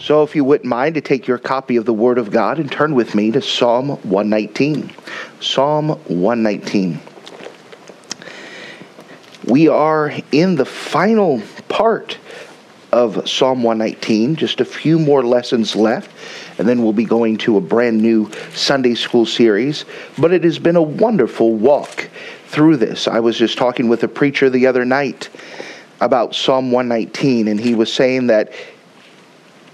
So if you wouldn't mind to take your copy of the Word of God and turn with me to Psalm 119. Psalm 119. We are in the final part of Psalm 119, just a few more lessons left, and then we'll be going to a brand new Sunday school series. But it has been a wonderful walk through this. I was just talking with a preacher the other night about Psalm 119, and he was saying that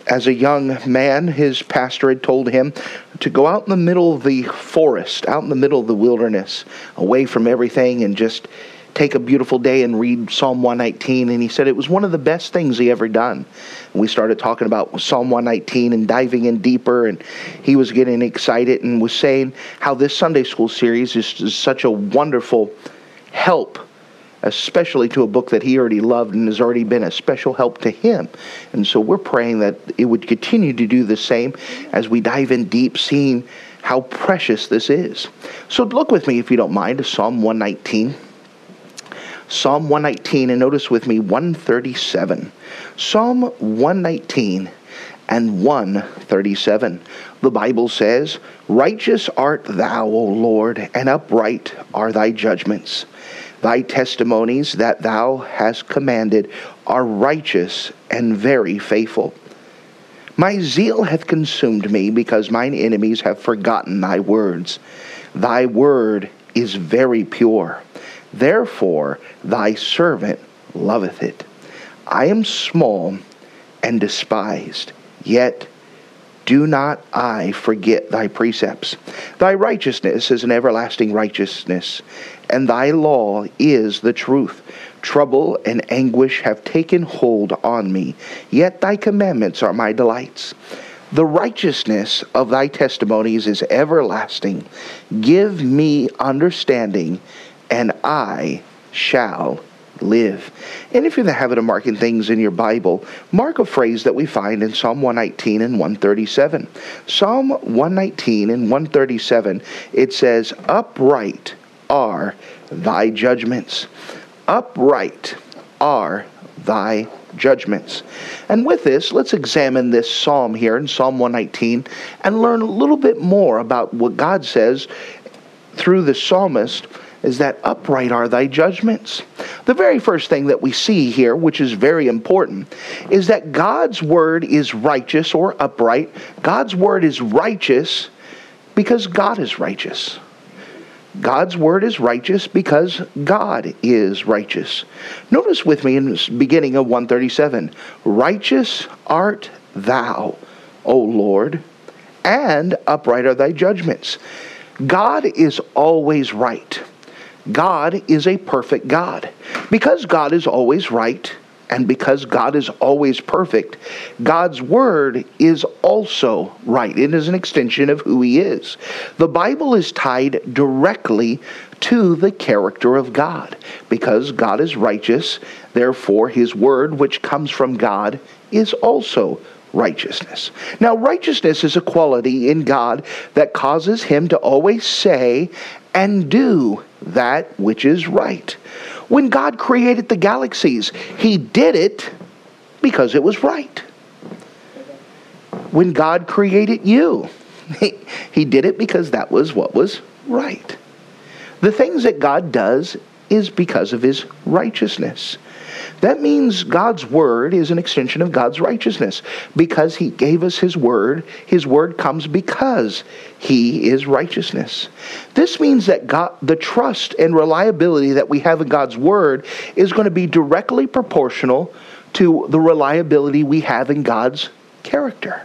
as a young man, his pastor had told him to go out in the middle of the forest, out in the middle of the wilderness, away from everything, and just take a beautiful day and read Psalm 119. And he said it was one of the best things he ever done. And we started talking about Psalm 119 and diving in deeper, and he was getting excited and was saying how this Sunday school series is such a wonderful help, especially to a book that he already loved and has already been a special help to him. And so we're praying that it would continue to do the same as we dive in deep, seeing how precious this is. So look with me, if you don't mind, to Psalm 119. Psalm 119, and notice with me 137. Psalm 119 and 137. The Bible says, "Righteous art thou, O Lord, and upright are thy judgments. Thy testimonies that thou hast commanded are righteous and very faithful. My zeal hath consumed me, because mine enemies have forgotten thy words. Thy word is very pure. Therefore thy servant loveth it. I am small and despised, yet do not I forget thy precepts. Thy righteousness is an everlasting righteousness, and thy law is the truth. Trouble and anguish have taken hold on me, yet thy commandments are my delights. The righteousness of thy testimonies is everlasting. Give me understanding, and I shall live." And if you're in the habit of marking things in your Bible, mark a phrase that we find in Psalm 119 and 137. Psalm 119 and 137, it says, "Upright are thy judgments." Upright are thy judgments. And with this, let's examine this psalm here in Psalm 119 and learn a little bit more about what God says through the psalmist is that upright are thy judgments. The very first thing that we see here, which is very important, is that God's word is righteous or upright. God's word is righteous because God is righteous. God's word is righteous because God is righteous. Notice with me in the beginning of 137, "Righteous art thou, O Lord, and upright are thy judgments." God is always right. God is a perfect God. Because God is always right, and because God is always perfect, God's word is also right. It is an extension of who He is. The Bible is tied directly to the character of God. Because God is righteous, therefore His word, which comes from God, is also righteousness. Now, righteousness is a quality in God that causes Him to always say and do that which is right. When God created the galaxies, He did it because it was right. When God created you, He did it because that was what was right. The things that God does is because of His righteousness. That means God's word is an extension of God's righteousness. Because He gave us His word comes because He is righteousness. This means that God, the trust and reliability that we have in God's word is going to be directly proportional to the reliability we have in God's character.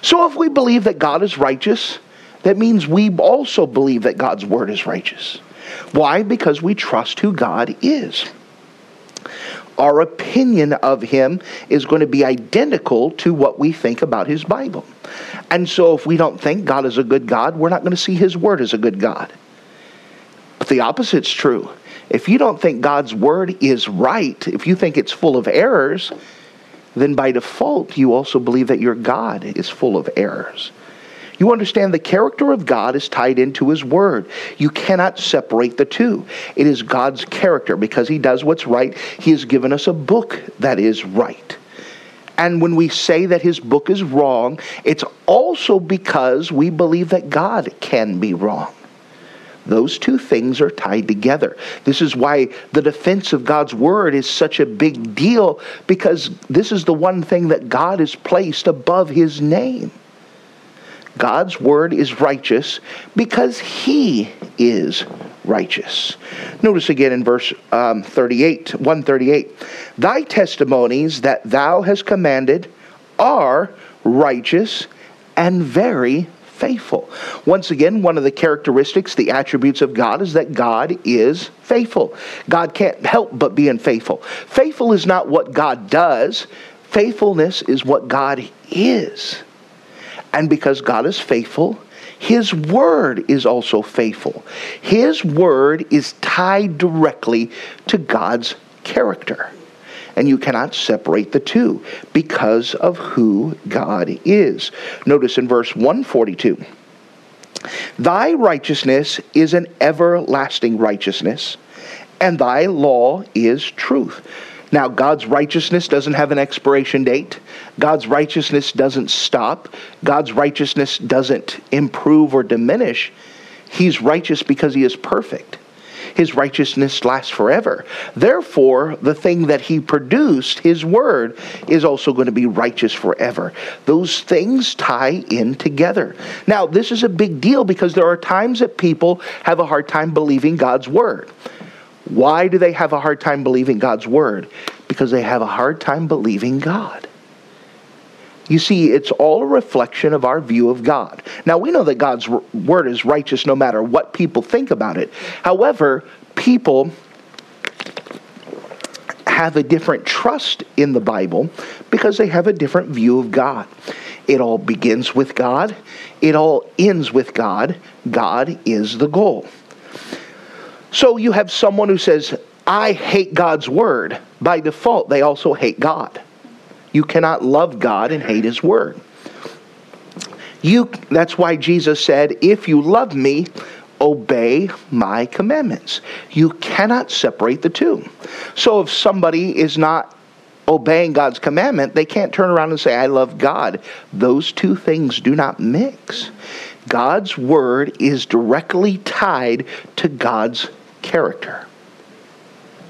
So if we believe that God is righteous, that means we also believe that God's word is righteous. Why? Because we trust who God is. our opinion of him is going to be identical to what we think about his Bible. And so if we don't think God is a good God, we're not going to see his word as a good God. But the opposite's true. If you don't think God's word is right, if you think it's full of errors, then by default you also believe that your God is full of errors. You understand the character of God is tied into his word. You cannot separate the two. It is God's character. Because he does what's right, he has given us a book that is right. And when we say that his book is wrong, it's also because we believe that God can be wrong. Those two things are tied together. This is why the defense of God's word is such a big deal, because this is the one thing that God has placed above his name. God's word is righteous because he is righteous. Notice again in verse 138. Thy testimonies that thou hast commanded are righteous and very faithful. Once again, one of the characteristics, the attributes of God is that God is faithful. God can't help but being faithful. Faithful is not what God does. Faithfulness is what God is. And because God is faithful, his word is also faithful. His word is tied directly to God's character. And you cannot separate the two because of who God is. Notice in verse 142, thy righteousness is an everlasting righteousness, and thy law is truth. Now, God's righteousness doesn't have an expiration date. God's righteousness doesn't stop. God's righteousness doesn't improve or diminish. He's righteous because he is perfect. His righteousness lasts forever. Therefore, the thing that he produced, his word, is also going to be righteous forever. Those things tie in together. Now, this is a big deal because there are times that people have a hard time believing God's word. Why do they have a hard time believing God's word? Because they have a hard time believing God. You see, it's all a reflection of our view of God. Now, we know that God's word is righteous no matter what people think about it. However, people have a different trust in the Bible because they have a different view of God. It all begins with God. It all ends with God. God is the goal. So you have someone who says, I hate God's word. By default, they also hate God. You cannot love God and hate his word. That's why Jesus said, if you love me, obey my commandments. You cannot separate the two. So if somebody is not obeying God's commandment, they can't turn around and say, I love God. Those two things do not mix. God's word is directly tied to God's character.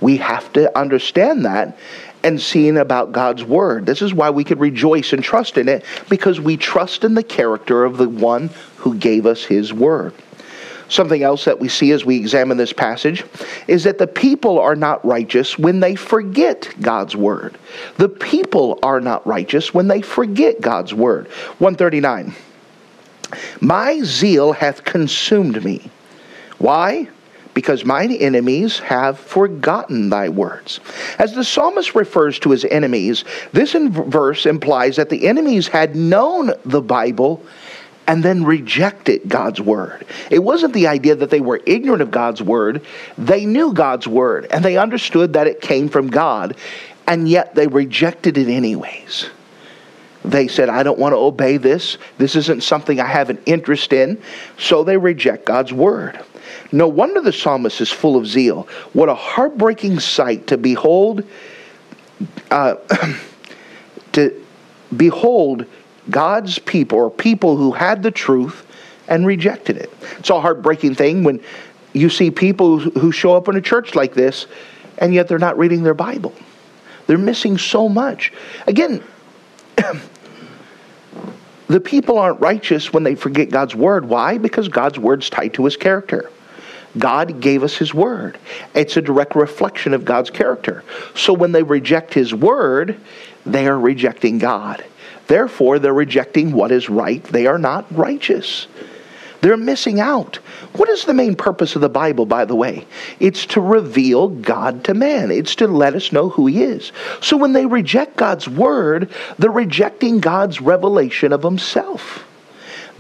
We have to understand that and seeing about God's word. This is why we could rejoice and trust in it, because we trust in the character of the one who gave us his word. Something else that we see as we examine this passage is that the people are not righteous when they forget God's word. The people are not righteous when they forget God's word. 139. My zeal hath consumed me. Why? Because mine enemies have forgotten thy words. As the psalmist refers to his enemies, this verse implies that the enemies had known the Bible and then rejected God's word. It wasn't the idea that they were ignorant of God's word. They knew God's word and they understood that it came from God, and yet they rejected it anyways. They said, I don't want to obey this. This isn't something I have an interest in. So they reject God's word. No wonder the psalmist is full of zeal. What a heartbreaking sight to behold, God's people, or people who had the truth and rejected it. It's a heartbreaking thing when you see people who show up in a church like this and yet they're not reading their Bible. They're missing so much. Again, the people aren't righteous when they forget God's word. Why? Because God's word's tied to his character. God gave us his word. It's a direct reflection of God's character. So when they reject his word, they are rejecting God. Therefore, they're rejecting what is right. They are not righteous. They're missing out. What is the main purpose of the Bible, by the way? It's to reveal God to man. It's to let us know who He is. So when they reject God's Word, they're rejecting God's revelation of Himself.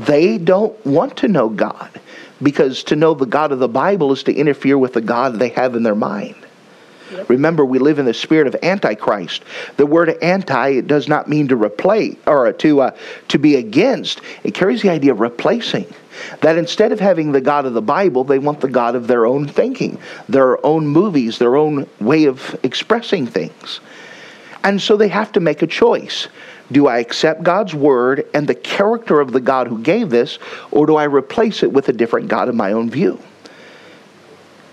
They don't want to know God, because to know the God of the Bible is to interfere with the God they have in their mind. Yep. Remember, we live in the spirit of Antichrist. The word anti, it does not mean to replace or to be against. It carries the idea of replacing. That instead of having the God of the Bible, they want the God of their own thinking, their own movies, their own way of expressing things. And so they have to make a choice. Do I accept God's Word and the character of the God who gave this, or do I replace it with a different God in my own view?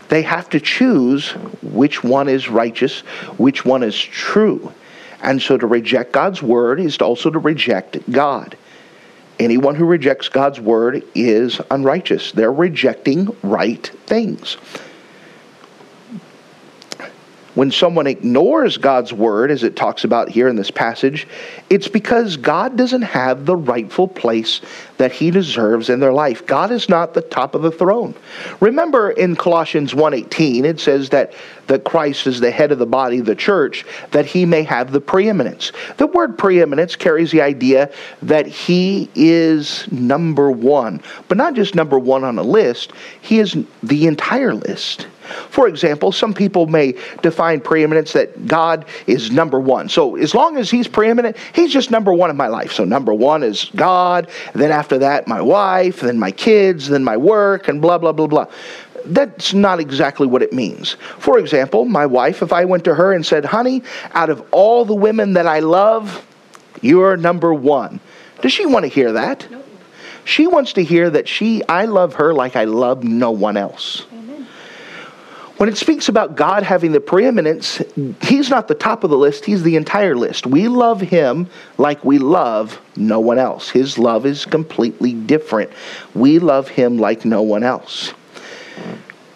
They have to choose which one is righteous, which one is true. And so to reject God's Word is also to reject God. Anyone who rejects God's Word is unrighteous. They're rejecting right things. When someone ignores God's Word, as it talks about here in this passage, it's because God doesn't have the rightful place that He deserves in their life. God is not the top of the throne. Remember in Colossians 1:18, it says that Christ is the head of the body, the church, that He may have the preeminence. The word preeminence carries the idea that He is number one, but not just number one on a list. He is the entire list. For example, some people may define preeminence that God is number one. So as long as He's preeminent, He's just number one in my life. So number one is God, then after that my wife, then my kids, then my work, and blah, blah, blah, blah. That's not exactly what it means. For example, my wife, if I went to her and said, "Honey, out of all the women that I love, you're number one." Does she want to hear that? Nope. She wants to hear that I love her like I love no one else. When it speaks about God having the preeminence, He's not the top of the list. He's the entire list. We love Him like we love no one else. His love is completely different. We love Him like no one else.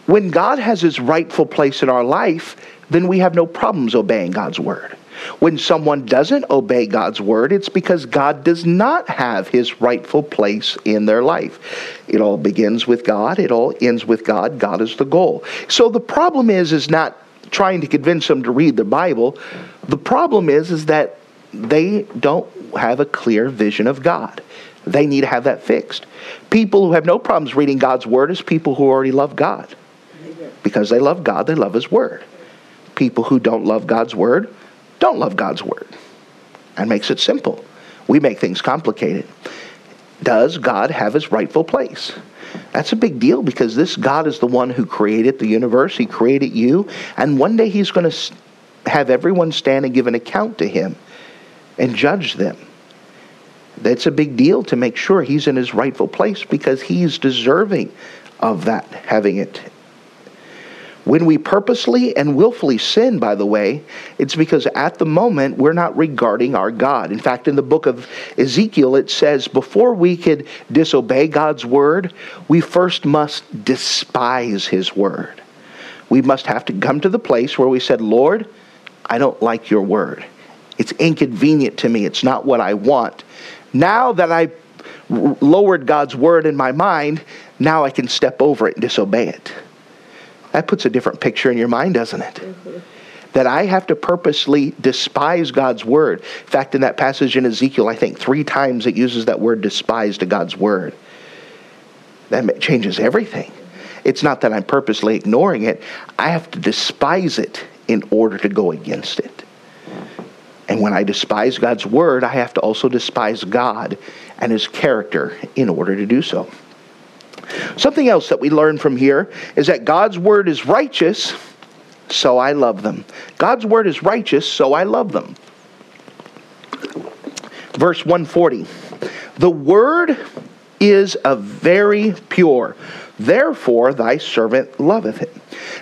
When God has His rightful place in our life, then we have no problems obeying God's Word. When someone doesn't obey God's Word, it's because God does not have His rightful place in their life. It all begins with God. It all ends with God. God is the goal. So the problem is not trying to convince them to read the Bible. The problem is that they don't have a clear vision of God. They need to have that fixed. People who have no problems reading God's Word is people who already love God. Because they love God, they love His Word. People who don't love God's Word don't love God's Word. That makes it simple. We make things complicated. Does God have His rightful place? That's a big deal, because this God is the one who created the universe. He created you. And one day He's going to have everyone stand and give an account to Him and judge them. That's a big deal to make sure He's in His rightful place, because He's deserving of that, having it. When we purposely and willfully sin, by the way, it's because at the moment we're not regarding our God. In fact, in the book of Ezekiel, it says before we could disobey God's Word, we first must despise His Word. We must have to come to the place where we said, "Lord, I don't like your Word. It's inconvenient to me. It's not what I want. Now that I lowered God's Word in my mind, now I can step over it and disobey it." That puts a different picture in your mind, doesn't it? Mm-hmm. That I have to purposely despise God's Word. In fact, in that passage in Ezekiel, I think 3 times it uses that word despise to God's Word. That changes everything. It's not that I'm purposely ignoring it. I have to despise it in order to go against it. And when I despise God's Word, I have to also despise God and His character in order to do so. Something else that we learn from here is that God's Word is righteous, so I love them. God's Word is righteous, so I love them. Verse 140. The Word is very pure, therefore thy servant loveth it.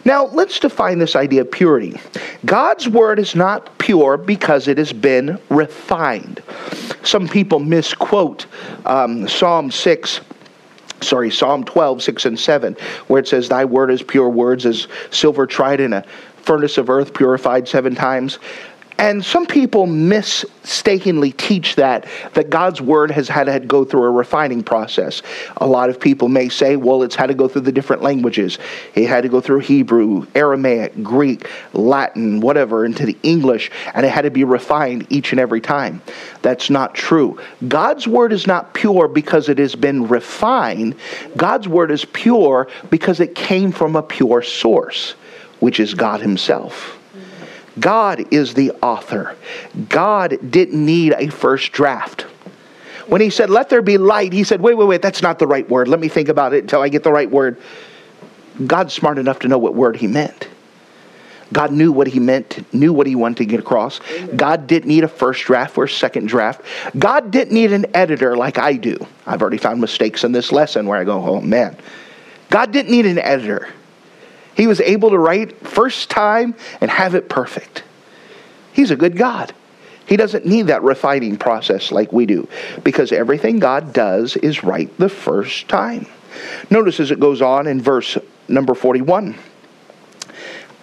Now, let's define this idea of purity. God's Word is not pure because it has been refined. Some people misquote Psalm 12, 6 and 7, where it says, "Thy word is pure words, as silver tried in a furnace of earth, purified 7 times. And some people mistakenly teach that God's word has had to go through a refining process. A lot of people may say, well, it's had to go through the different languages. It had to go through Hebrew, Aramaic, Greek, Latin, whatever, into the English, and it had to be refined each and every time. That's not true. God's word is not pure because it has been refined. God's word is pure because it came from a pure source, which is God himself. God is the author. God didn't need a first draft. When he said, let there be light, he said, wait, that's not the right word. Let me think about it until I get the right word. God's smart enough to know what word he meant. God knew what he meant, knew what he wanted to get across. God didn't need a first draft or a second draft. God didn't need an editor like I do. I've already found mistakes in this lesson where I go, oh man. God didn't need an editor. He was able to write first time and have it perfect. He's a good God. He doesn't need that refining process like we do, because everything God does is right the first time. Notice as it goes on in verse number 41.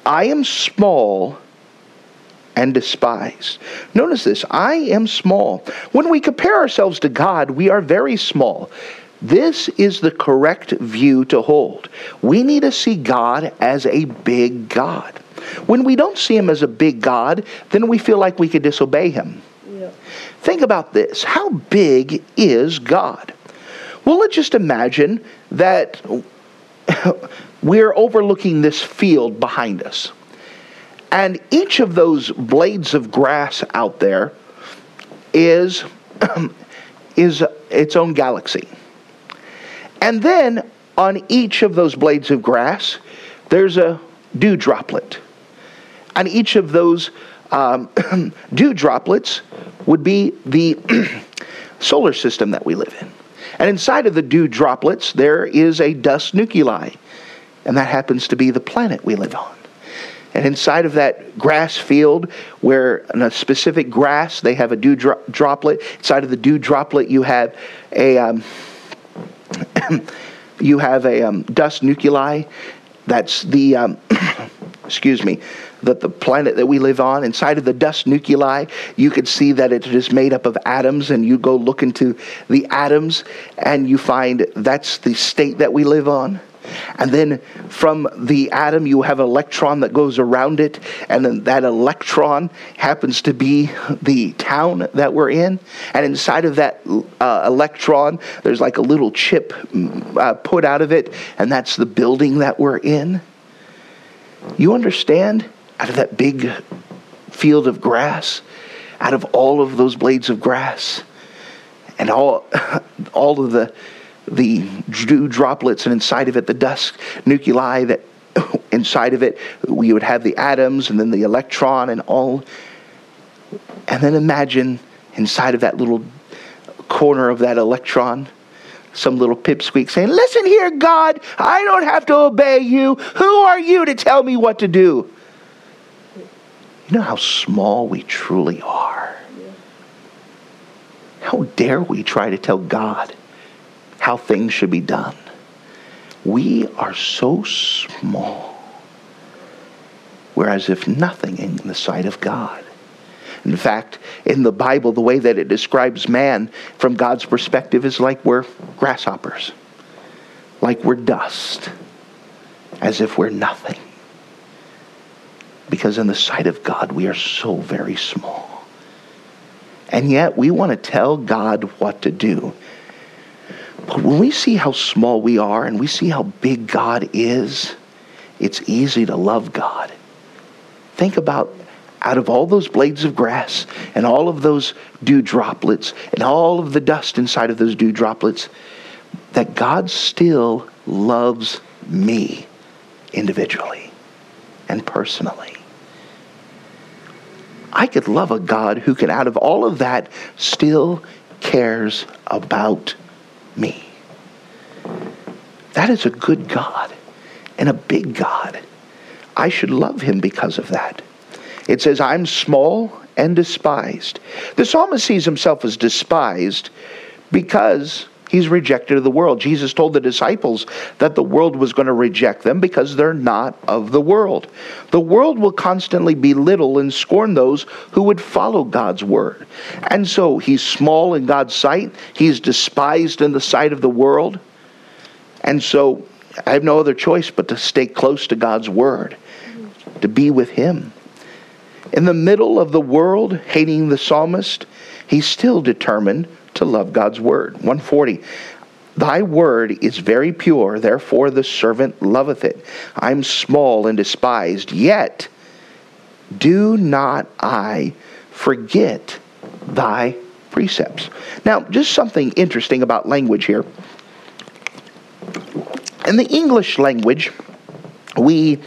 I am small and despised. Notice this. I am small. When we compare ourselves to God, we are very small. This is the correct view to hold. We need to see God as a big God. When we don't see him as a big God, then we feel like we could disobey him. Yeah. Think about this. How big is God? Well, let's just imagine that we're overlooking this field behind us. And each of those blades of grass out there is its own galaxy. And then on each of those blades of grass, there's a dew droplet. And each of those dew droplets would be the solar system that we live in. And inside of the dew droplets, there is a dust nuclei. And that happens to be the planet we live on. And inside of that grass field, where in a specific grass, they have a dew droplet. Inside of the dew droplet, you have a dust nuclei. That's the that the planet that we live on. Inside of the dust nuclei, you could see that it is made up of atoms, and you go look into the atoms and you find that's the state that we live on. And then from the atom, you have an electron that goes around it. And then that electron happens to be the town that we're in. And inside of that electron, there's like a little chip put out of it. And that's the building that we're in. You understand? Out of that big field of grass, out of all of those blades of grass, and all of the dew droplets, and inside of it the dust nuclei, that inside of it we would have the atoms and then the electron and all. And then imagine inside of that little corner of that electron some little pipsqueak saying, listen here, God, I don't have to obey you. Who are you to tell me what to do? You know how small we truly are. How dare we try to tell God how things should be done. We are so small. We're as if nothing in the sight of God. In fact, in the Bible, the way that it describes man from God's perspective is like we're grasshoppers. Like we're dust. As if we're nothing. Because in the sight of God, we are so very small. And yet, we want to tell God what to do. But when we see how small we are and we see how big God is, it's easy to love God. Think about, out of all those blades of grass and all of those dew droplets and all of the dust inside of those dew droplets, that God still loves me individually and personally. I could love a God who can, out of all of that, still cares about me. That is a good God and a big God. I should love him because of that. It says, I'm small and despised. The psalmist sees himself as despised because He's rejected the world. Jesus told the disciples that the world was going to reject them because they're not of the world. The world will constantly belittle and scorn those who would follow God's word. And so he's small in God's sight. He's despised in the sight of the world. And so I have no other choice but to stay close to God's word, to be with him. In the middle of the world, hating the psalmist, he's still determined to love God's word. 140. Thy word is very pure, therefore the servant loveth it. I'm small and despised, yet do not I forget thy precepts. Now, just something interesting about language here. In the English language, we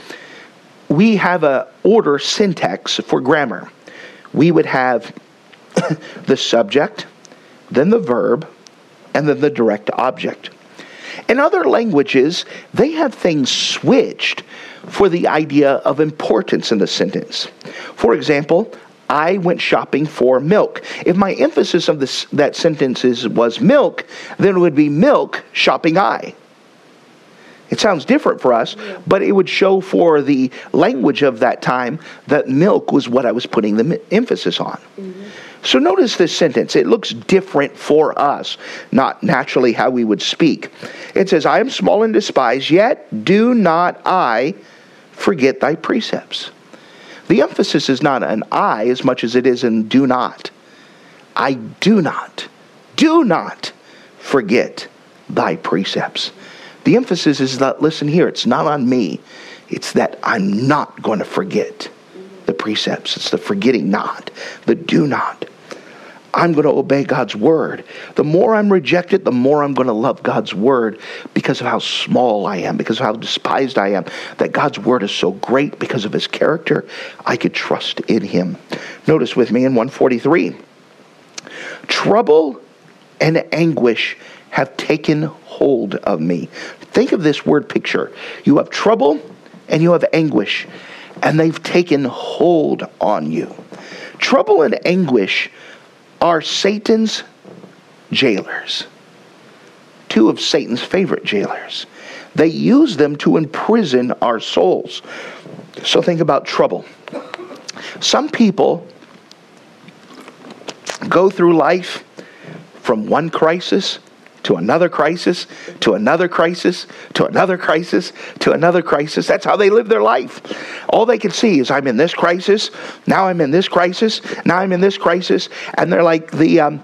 have a order syntax for grammar. We would have the subject, then the verb, and then the direct object. In other languages, they have things switched for the idea of importance in the sentence. For example, I went shopping for milk. If my emphasis of that sentence was milk, then it would be milk shopping I. It sounds different for us, but it would show for the language of that time that milk was what I was putting the emphasis on. Mm-hmm. So notice this sentence. It looks different for us, not naturally how we would speak. It says, I am small and despised, yet do not I forget thy precepts. The emphasis is not an I as much as it is in do not. I do not forget thy precepts. The emphasis is that, listen here, it's not on me. It's that I'm not going to forget the precepts. It's the forgetting not, the do not. I'm going to obey God's word. The more I'm rejected, the more I'm going to love God's word because of how small I am, because of how despised I am, that God's word is so great because of his character. I could trust in him. Notice with me in 143, trouble and anguish have taken hold of me. Think of this word picture. You have trouble and you have anguish, and they've taken hold on you. Trouble and anguish are Satan's jailers. Two of Satan's favorite jailers. They use them to imprison our souls. So think about trouble. Some people go through life from one crisis to another crisis, to another crisis, to another crisis, to another crisis. That's how they live their life. All they can see is I'm in this crisis, now I'm in this crisis, now I'm in this crisis. And they're like the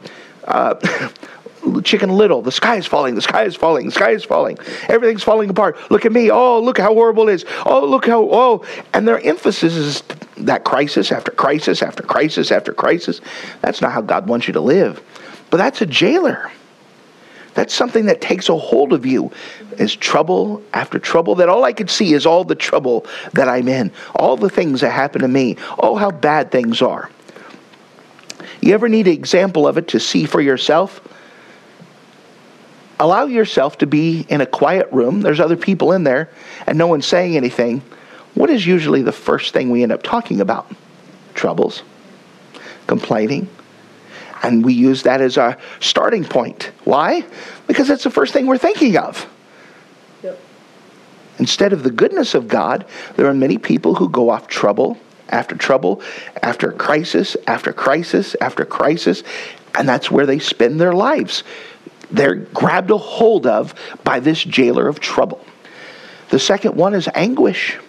Chicken Little. The sky is falling, the sky is falling, the sky is falling. Everything's falling apart. Look at me. Oh, look how horrible it is. Oh, look how, oh. And their emphasis is that crisis after crisis after crisis after crisis. That's not how God wants you to live. But that's a jailer. That's something that takes a hold of you, is trouble after trouble, that all I could see is all the trouble that I'm in, all the things that happen to me, oh, how bad things are. You ever need an example of it to see for yourself? Allow yourself to be in a quiet room. There's other people in there and no one's saying anything. What is usually the first thing we end up talking about? Troubles, complaining. And we use that as our starting point. Why? Because that's the first thing we're thinking of. Yep. Instead of the goodness of God, there are many people who go off trouble, after crisis, after crisis, after crisis. And that's where they spend their lives. They're grabbed a hold of by this jailer of trouble. The second one is anguish.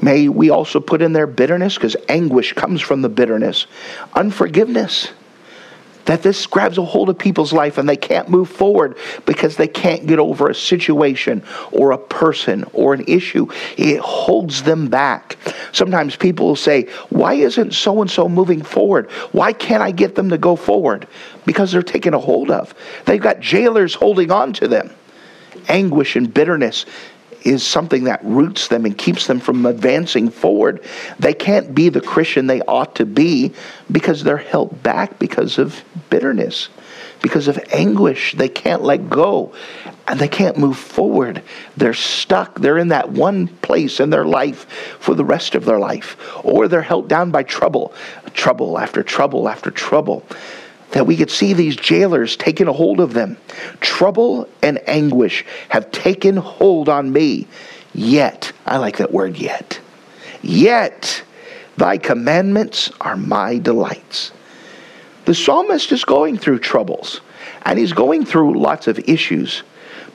May we also put in there bitterness, because anguish comes from the bitterness. Unforgiveness. That this grabs a hold of people's life and they can't move forward because they can't get over a situation or a person or an issue. It holds them back. Sometimes people will say, why isn't so-and-so moving forward? Why can't I get them to go forward? Because they're taken a hold of. They've got jailers holding on to them. Anguish and bitterness is something that roots them and keeps them from advancing forward. They can't be the Christian they ought to be because they're held back because of bitterness, because of anguish. They can't let go and they can't move forward. They're stuck. They're in that one place in their life for the rest of their life, or they're held down by trouble, trouble after trouble after trouble. that we could see these jailers taking a hold of them. Trouble and anguish have taken hold on me. Yet, I like that word yet. Yet, thy commandments are my delights. The psalmist is going through troubles, and he's going through lots of issues.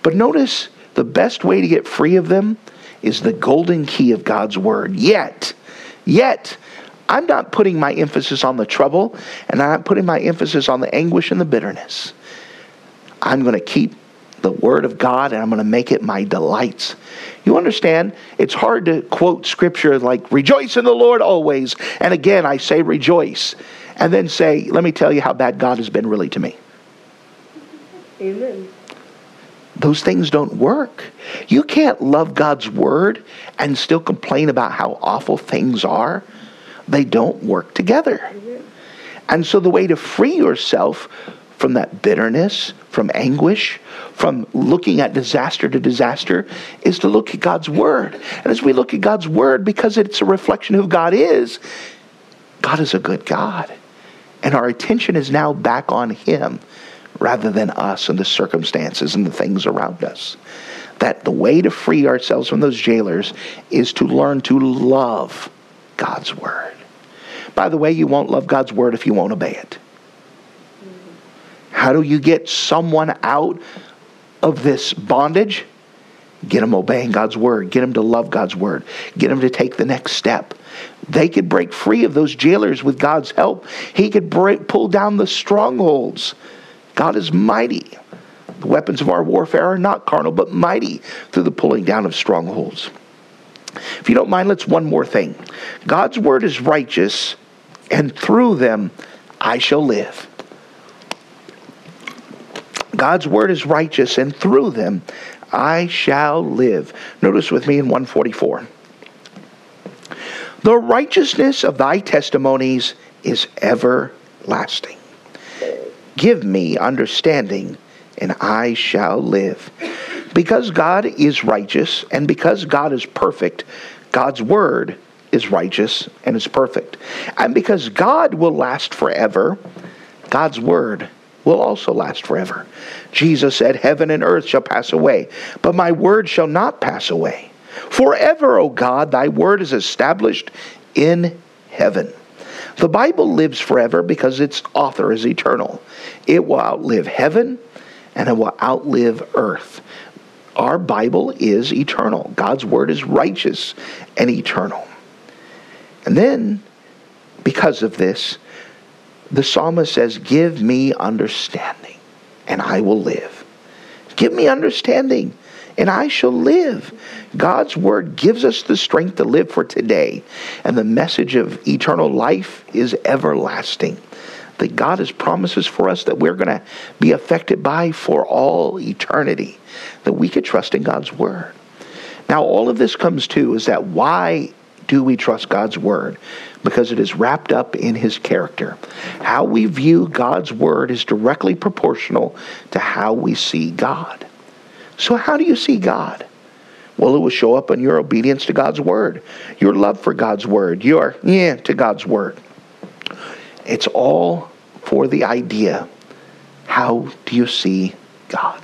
But notice, the best way to get free of them is the golden key of God's word. Yet, I'm not putting my emphasis on the trouble, and I'm not putting my emphasis on the anguish and the bitterness. I'm going to keep the word of God, and I'm going to make it my delights. You understand, it's hard to quote scripture like, rejoice in the Lord always, and again I say rejoice, and then say, let me tell you how bad God has been really to me. Amen. Those things don't work. You can't love God's word and still complain about how awful things are. They don't work together. And so the way to free yourself from that bitterness, from anguish, from looking at disaster to disaster, is to look at God's word. And as we look at God's word, because it's a reflection of who God is a good God. And our attention is now back on Him, rather than us and the circumstances and the things around us. That the way to free ourselves from those jailers is to learn to love God's word. By the way, you won't love God's word if you won't obey it. How do you get someone out of this bondage? Get them obeying God's word. Get them to love God's word. Get them to take the next step. They could break free of those jailers with God's help. He could pull down the strongholds. God is mighty. The weapons of our warfare are not carnal, but mighty through the pulling down of strongholds. If you don't mind, let's one more thing. God's word is righteous, and through them I shall live. God's word is righteous, and through them I shall live. Notice with me in 144. The righteousness of thy testimonies is everlasting. Give me understanding, and I shall live. Because God is righteous, and because God is perfect, God's word is righteous and is perfect. And because God will last forever, God's word will also last forever. Jesus said, heaven and earth shall pass away, but my word shall not pass away. Forever, O God, thy word is established in heaven. The Bible lives forever because its author is eternal. It will outlive heaven and it will outlive earth. Our Bible is eternal. God's word is righteous and eternal. And then, because of this, the psalmist says, give me understanding and I will live. Give me understanding and I shall live. God's word gives us the strength to live for today. And the message of eternal life is everlasting. That God has promises for us that we're going to be affected by for all eternity. That we could trust in God's word. Now all of this comes to is that why do we trust God's word? Because it is wrapped up in His character. How we view God's word is directly proportional to how we see God. So how do you see God? Well, it will show up in your obedience to God's word, your love for God's word, your to God's word. It's all for the idea, how do you see God?